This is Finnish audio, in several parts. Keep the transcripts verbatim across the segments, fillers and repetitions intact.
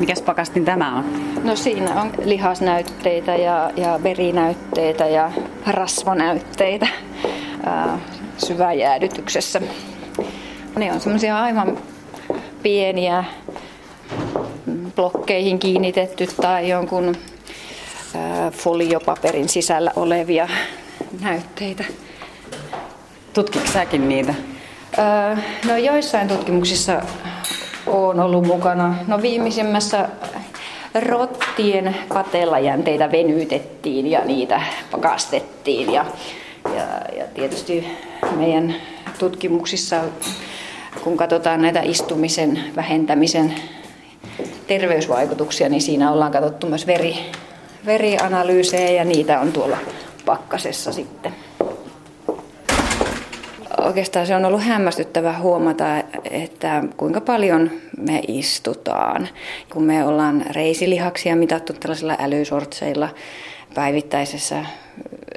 Mikäs pakastin tämä on? No siinä on lihasnäytteitä ja, ja verinäytteitä ja rasvanäytteitä äh, syväjäädytyksessä. Ne on semmoisia aivan pieniä blokkeihin kiinnitetty tai jonkun äh, foliopaperin sisällä olevia näytteitä. Tutkitko säkin niitä? Öö, no joissain tutkimuksissa olen ollut mukana. No viimeisimmässä rottien patelajänteitä venytettiin ja niitä pakastettiin. Ja, ja, ja tietysti meidän tutkimuksissa, kun katsotaan näitä istumisen vähentämisen terveysvaikutuksia, niin siinä ollaan katsottu myös veri, verianalyysejä ja niitä on tuolla pakkasessa sitten. Oikeastaan se on ollut hämmästyttävää huomata, että kuinka paljon me istutaan. Kun me ollaan reisilihaksia mitattu tällaisilla älysortseilla päivittäisessä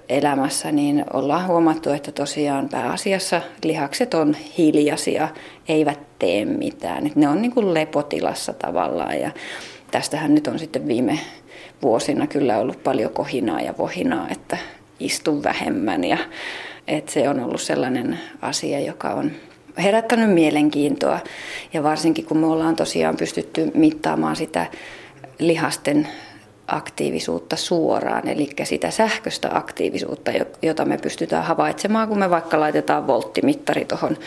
elämässä, niin ollaan huomattu, että tosiaan pääasiassa lihakset on hiljaisia, eivät tee mitään. Että ne on niin kuin lepotilassa tavallaan ja tästähän nyt on sitten viime vuosina kyllä ollut paljon kohinaa ja vohinaa, että istun vähemmän ja että se on ollut sellainen asia, joka on herättänyt mielenkiintoa ja varsinkin kun me ollaan tosiaan pystytty mittaamaan sitä lihasten aktiivisuutta suoraan, eli sitä sähköistä aktiivisuutta, jota me pystytään havaitsemaan, kun me vaikka laitetaan volttimittari tuohon,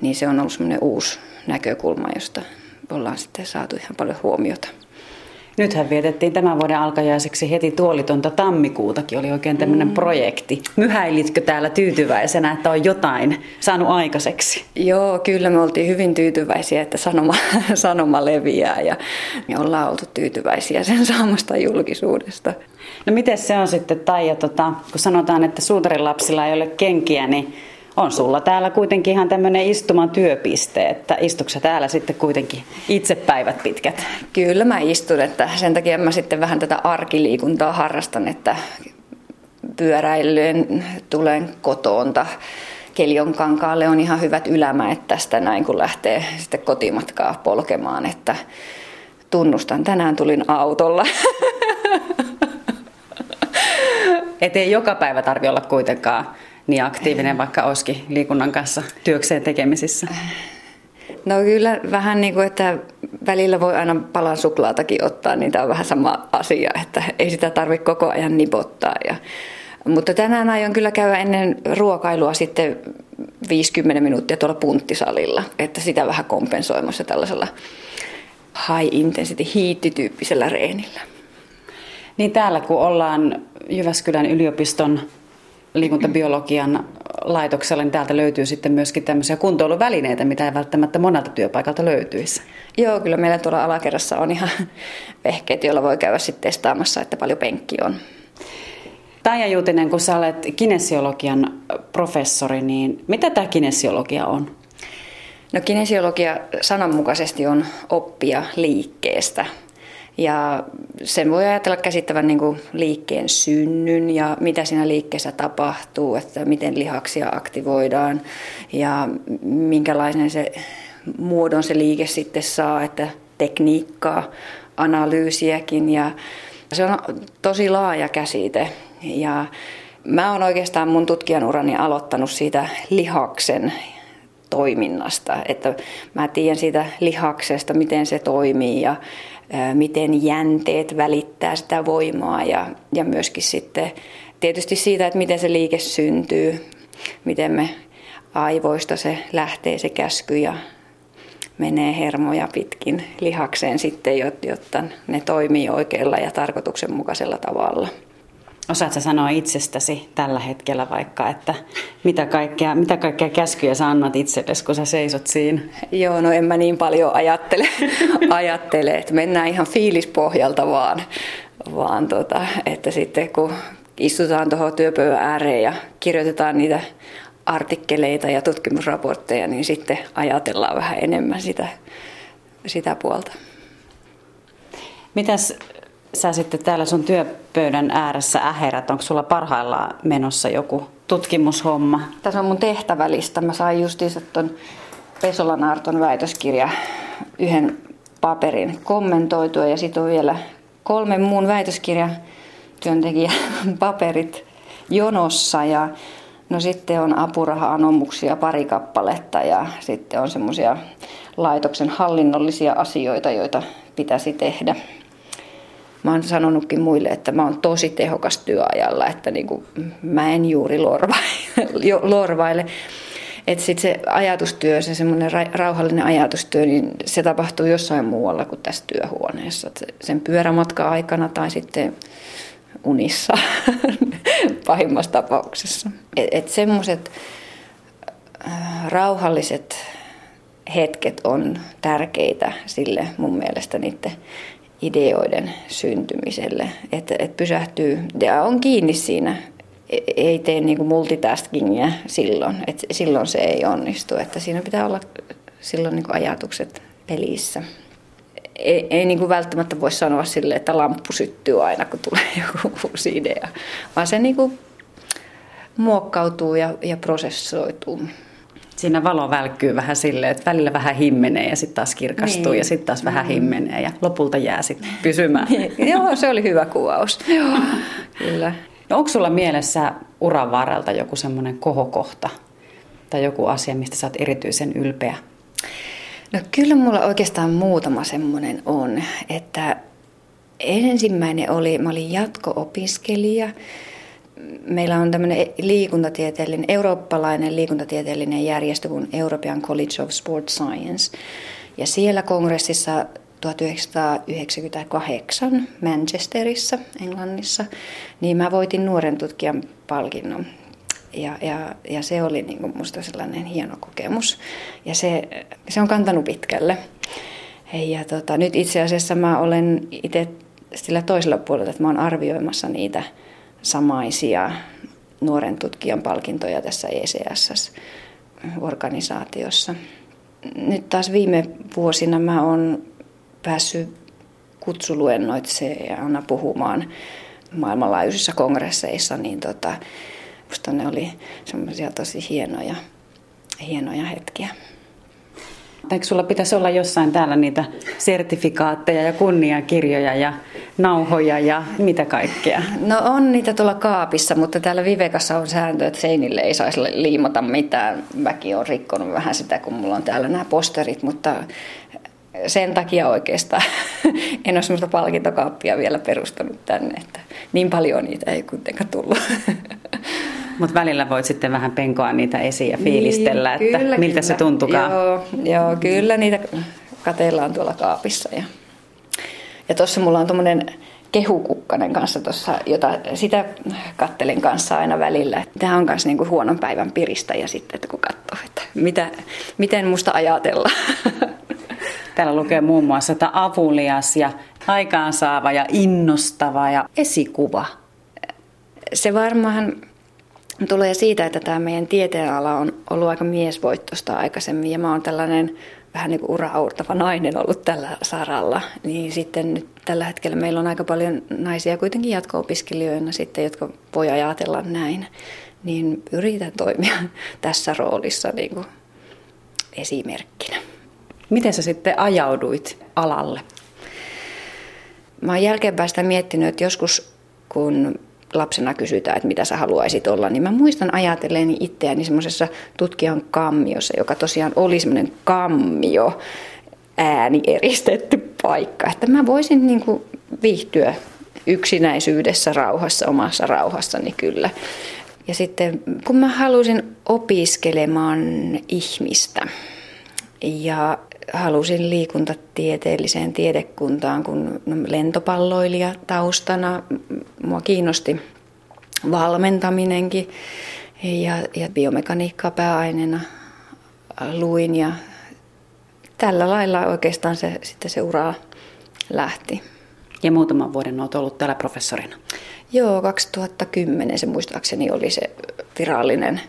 niin se on ollut semmoinen uusi näkökulma, josta ollaan sitten saatu ihan paljon huomiota. Nythän vietettiin tämän vuoden alkajaiseksi heti tuolitonta tammikuutakin, oli oikein tämmöinen mm. projekti. Myhäilitkö täällä tyytyväisenä, että on jotain saanut aikaiseksi? Joo, kyllä me oltiin hyvin tyytyväisiä, että sanoma, sanoma leviää ja me ollaan oltu tyytyväisiä sen saamasta julkisuudesta. No miten se on sitten, Taija, tota, kun sanotaan, että suutarin lapsilla ei ole kenkiä, niin on sulla täällä kuitenkin ihan tämmöinen istuman työpiste, että istuksä täällä sitten kuitenkin itse päivät pitkät? Kyllä mä istun, että sen takia mä sitten vähän tätä arkiliikuntaa harrastan, että pyöräillen tulen kotoonta. Keljonkankaalle on ihan hyvät ylämäet tästä näin, kun lähtee sitten kotimatkaa polkemaan, että tunnustan, tänään tulin autolla. Että ei joka päivä tarvitse olla kuitenkaan niin aktiivinen, vaikka olisikin liikunnan kanssa työkseen tekemisissä? No kyllä vähän niin kuin, että välillä voi aina palan suklaatakin ottaa, niin tämä on vähän sama asia, että ei sitä tarvitse koko ajan nipottaa. Ja, mutta tänään aion kyllä käydä ennen ruokailua sitten viisikymmentä minuuttia tuolla punttisalilla, että sitä vähän kompensoimassa tällaisella high intensity hiittityyppisellä reenillä. Niin täällä kun ollaan Jyväskylän yliopiston liikuntabiologian laitoksella, niin täältä löytyy sitten myöskin tämmöisiä kuntoiluvälineitä, mitä ei välttämättä monelta työpaikalta löytyisi. Joo, kyllä meillä tuolla alakerrassa on ihan vehkeet, joilla voi käydä sitten testaamassa, että paljon penkki on. Taija Juutinen, kun sä olet kinesiologian professori, niin mitä tämä kinesiologia on? No kinesiologia sananmukaisesti on oppia liikkeestä. Ja sen voi ajatella käsittävän niin kuin liikkeen synnyn ja mitä siinä liikkeessä tapahtuu, että miten lihaksia aktivoidaan ja minkälainen se muodon se liike sitten saa, että tekniikkaa, analyysiäkin ja se on tosi laaja käsite ja mä oon oikeastaan mun tutkijan urani aloittanut siitä lihaksen toiminnasta, että mä tiedän siitä lihaksesta, miten se toimii ja miten jänteet välittää sitä voimaa ja, ja myöskin sitten tietysti siitä, että miten se liike syntyy, miten me aivoista se lähtee se käsky ja menee hermoja pitkin lihakseen sitten, jotta ne toimii oikealla ja tarkoituksenmukaisella tavalla. Osaatko sanoa itsestäsi tällä hetkellä vaikka, että mitä kaikkea, mitä kaikkea käskyjä sä annat itsellesi, kun sä seisot siinä? Joo, no en mä niin paljon ajattele, ajattele että mennään ihan fiilispohjalta vaan, vaan tota, että sitten kun istutaan tuohon työpöydän ääreen ja kirjoitetaan niitä artikkeleita ja tutkimusraportteja, niin sitten ajatellaan vähän enemmän sitä, sitä puolta. Mitäs sä sitten täällä sun työpöydän ääressä äherät, onko sulla parhaillaan menossa joku tutkimushomma? Tässä on mun tehtävälista. Mä sain justiinsa ton Pesolan Arton väitöskirja yhden paperin kommentoitua ja sitten on vielä kolmen muun väitöskirjatyöntekijän paperit jonossa ja no sitten on apuraha-anomuksia pari kappaletta ja sitten on semmoisia laitoksen hallinnollisia asioita, joita pitäisi tehdä. Mä oon sanonutkin muille, että mä oon tosi tehokas työajalla, että niin kuin mä en juuri lorvaile. Että sitten se ajatustyö, se semmoinen rauhallinen ajatustyö, niin se tapahtuu jossain muualla kuin tässä työhuoneessa. Et sen pyörämatka aikana tai sitten unissa pahimmassa tapauksessa. Että et semmoiset rauhalliset hetket on tärkeitä sille mun mielestä niiden ideoiden syntymiselle. Että et pysähtyy ja on kiinni siinä. Ei tee niinku multitaskingia silloin, että silloin se ei onnistu, että siinä pitää olla silloin niinku ajatukset pelissä. Ei, ei niinku välttämättä voi sanoa sille, että lamppu syttyy aina, kun tulee joku uusi idea, vaan se niinku muokkautuu ja, ja prosessoituu. Siinä valo välkkyy vähän silleen, että välillä vähän himmenee ja sitten taas kirkastuu niin. Ja sitten taas vähän himmenee ja lopulta jää sitten pysymään. Niin. Joo, se oli hyvä kuvaus. Joo, kyllä. No, onko sulla mielessä uran varrelta joku semmoinen kohokohta tai joku asia, mistä sä oot erityisen ylpeä? No kyllä mulla oikeastaan muutama semmoinen on, että ensimmäinen oli, mä olin jatko-opiskelija. Meillä on tämmöinen liikuntatieteellinen, eurooppalainen liikuntatieteellinen järjestö kuin European College of Sports Science. Ja siellä kongressissa tuhatyhdeksänsataayhdeksänkymmentäkahdeksan Manchesterissa, Englannissa, niin mä voitin nuoren tutkijan palkinnon. Ja, ja, ja se oli niin kuin musta sellainen hieno kokemus. Ja se, se on kantanut pitkälle. Ja tota, nyt itse asiassa mä olen itse sillä toisella puolella, että mä oon arvioimassa niitä samaisia nuoren tutkijan palkintoja tässä E C S S-organisaatiossa. Nyt taas viime vuosina mä oon päässyt kutsuluennoitseen ja aina puhumaan maailmanlaajuisissa kongresseissa, niin tota, musta ne oli semmoisia tosi hienoja, hienoja hetkiä. Eikö sulla pitäisi olla jossain täällä niitä sertifikaatteja ja kunniakirjoja ja nauhoja ja mitä kaikkea? No on niitä tuolla kaapissa, mutta täällä Vivekassa on sääntö, että seinille ei saisi liimata mitään. Mäkin olen rikkonut vähän sitä, kun mulla on täällä nämä posterit, mutta sen takia oikeastaan en ole semmoista palkintokaappia vielä perustanut tänne, että niin paljon niitä ei kuitenkaan tullut. Mutta välillä voit sitten vähän penkoa niitä esiin ja fiilistellä, niin, että kyllä, miltä kyllä. Se tuntukaan. Joo, joo, kyllä niitä katellaan tuolla kaapissa. Ja, ja tuossa mulla on tuommoinen kehukukkanen kanssa, tossa, jota sitä kattelen kanssa aina välillä. Tämä on myös niinku huonon päivän piristäjä sitten, että kun katsoo, että mitä, miten musta ajatellaan. Täällä lukee muun muassa, että avulias ja aikaansaava ja innostava ja esikuva. Se varmaan tulee siitä, että tämä meidän tieteenala on ollut aika miesvoittoista aikaisemmin ja mä oon tällainen vähän niin kuin ura-aurtava nainen ollut tällä saralla. Niin sitten nyt tällä hetkellä meillä on aika paljon naisia kuitenkin jatko-opiskelijoina sitten, jotka voi ajatella näin. Niin yritän toimia tässä roolissa niin kuin esimerkkinä. Miten sä sitten ajauduit alalle? Mä oon jälkeenpäin sitä miettinyt, että joskus kun lapsena kysytään, että mitä sä haluaisit olla, niin mä muistan ajatelleeni itseäni semmoisessa tutkijan kammiossa, joka tosiaan oli semmoinen kammio, ääni eristetty paikka. Että mä voisin niin kuin viihtyä yksinäisyydessä, rauhassa, omassa rauhassani kyllä. Ja sitten kun mä halusin opiskelemaan ihmistä ja halusin liikuntatieteelliseen tiedekuntaan, kun lentopalloilija taustana. Mua kiinnosti valmentaminenkin ja, ja biomekaniikkaa pääaineena luin. Ja tällä lailla oikeastaan se, sitten se ura lähti. Ja muutaman vuoden olet ollut täällä professorina? Joo, kaksituhattakymmenen se muistaakseni oli se virallinen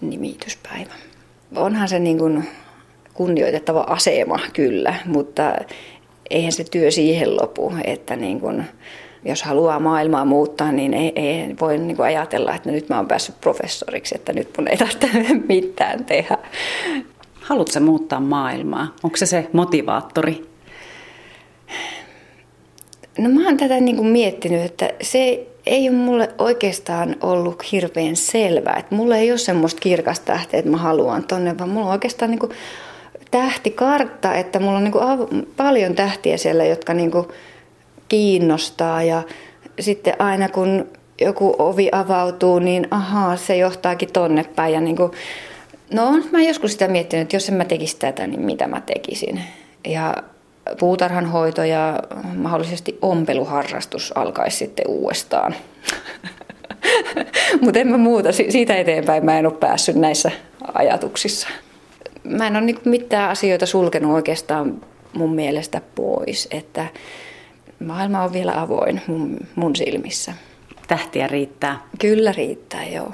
nimityspäivä. Onhan se niin kuin kunnioitettava asema kyllä, mutta eihän se työ siihen lopu, että niin kun, jos haluaa maailmaa muuttaa, niin ei, ei voi niin kun ajatella, että nyt mä oon päässyt professoriksi, että nyt mun ei tarvitse mitään tehdä. Haluatko muuttaa maailmaa? Onko se se motivaattori? No mä oon tätä niin kuin miettinyt, että se ei ole mulle oikeastaan ollut hirveän selvää. Että mulla ei ole semmoista kirkasta tähteä, että mä haluan tonne, vaan mulla on oikeastaan niin kuin tähtikartta, että mulla on niin kuin av- paljon tähtiä siellä, jotka niin kuin kiinnostaa. Ja sitten aina kun joku ovi avautuu, niin ahaa, se johtaakin tonne päin. Ja niin kuin, no mä joskus sitä miettinyt, että jos en mä tekisi tätä, niin mitä mä tekisin. Ja puutarhanhoito ja mahdollisesti ompeluharrastus alkaisi sitten uudestaan. Mutta en mä muuta. Siitä eteenpäin mä en ole päässyt näissä ajatuksissa. Mä en ole niin kuin mitään asioita sulkenut oikeastaan mun mielestä pois. Että maailma on vielä avoin mun, mun silmissä. Tähtiä riittää. Kyllä riittää, joo.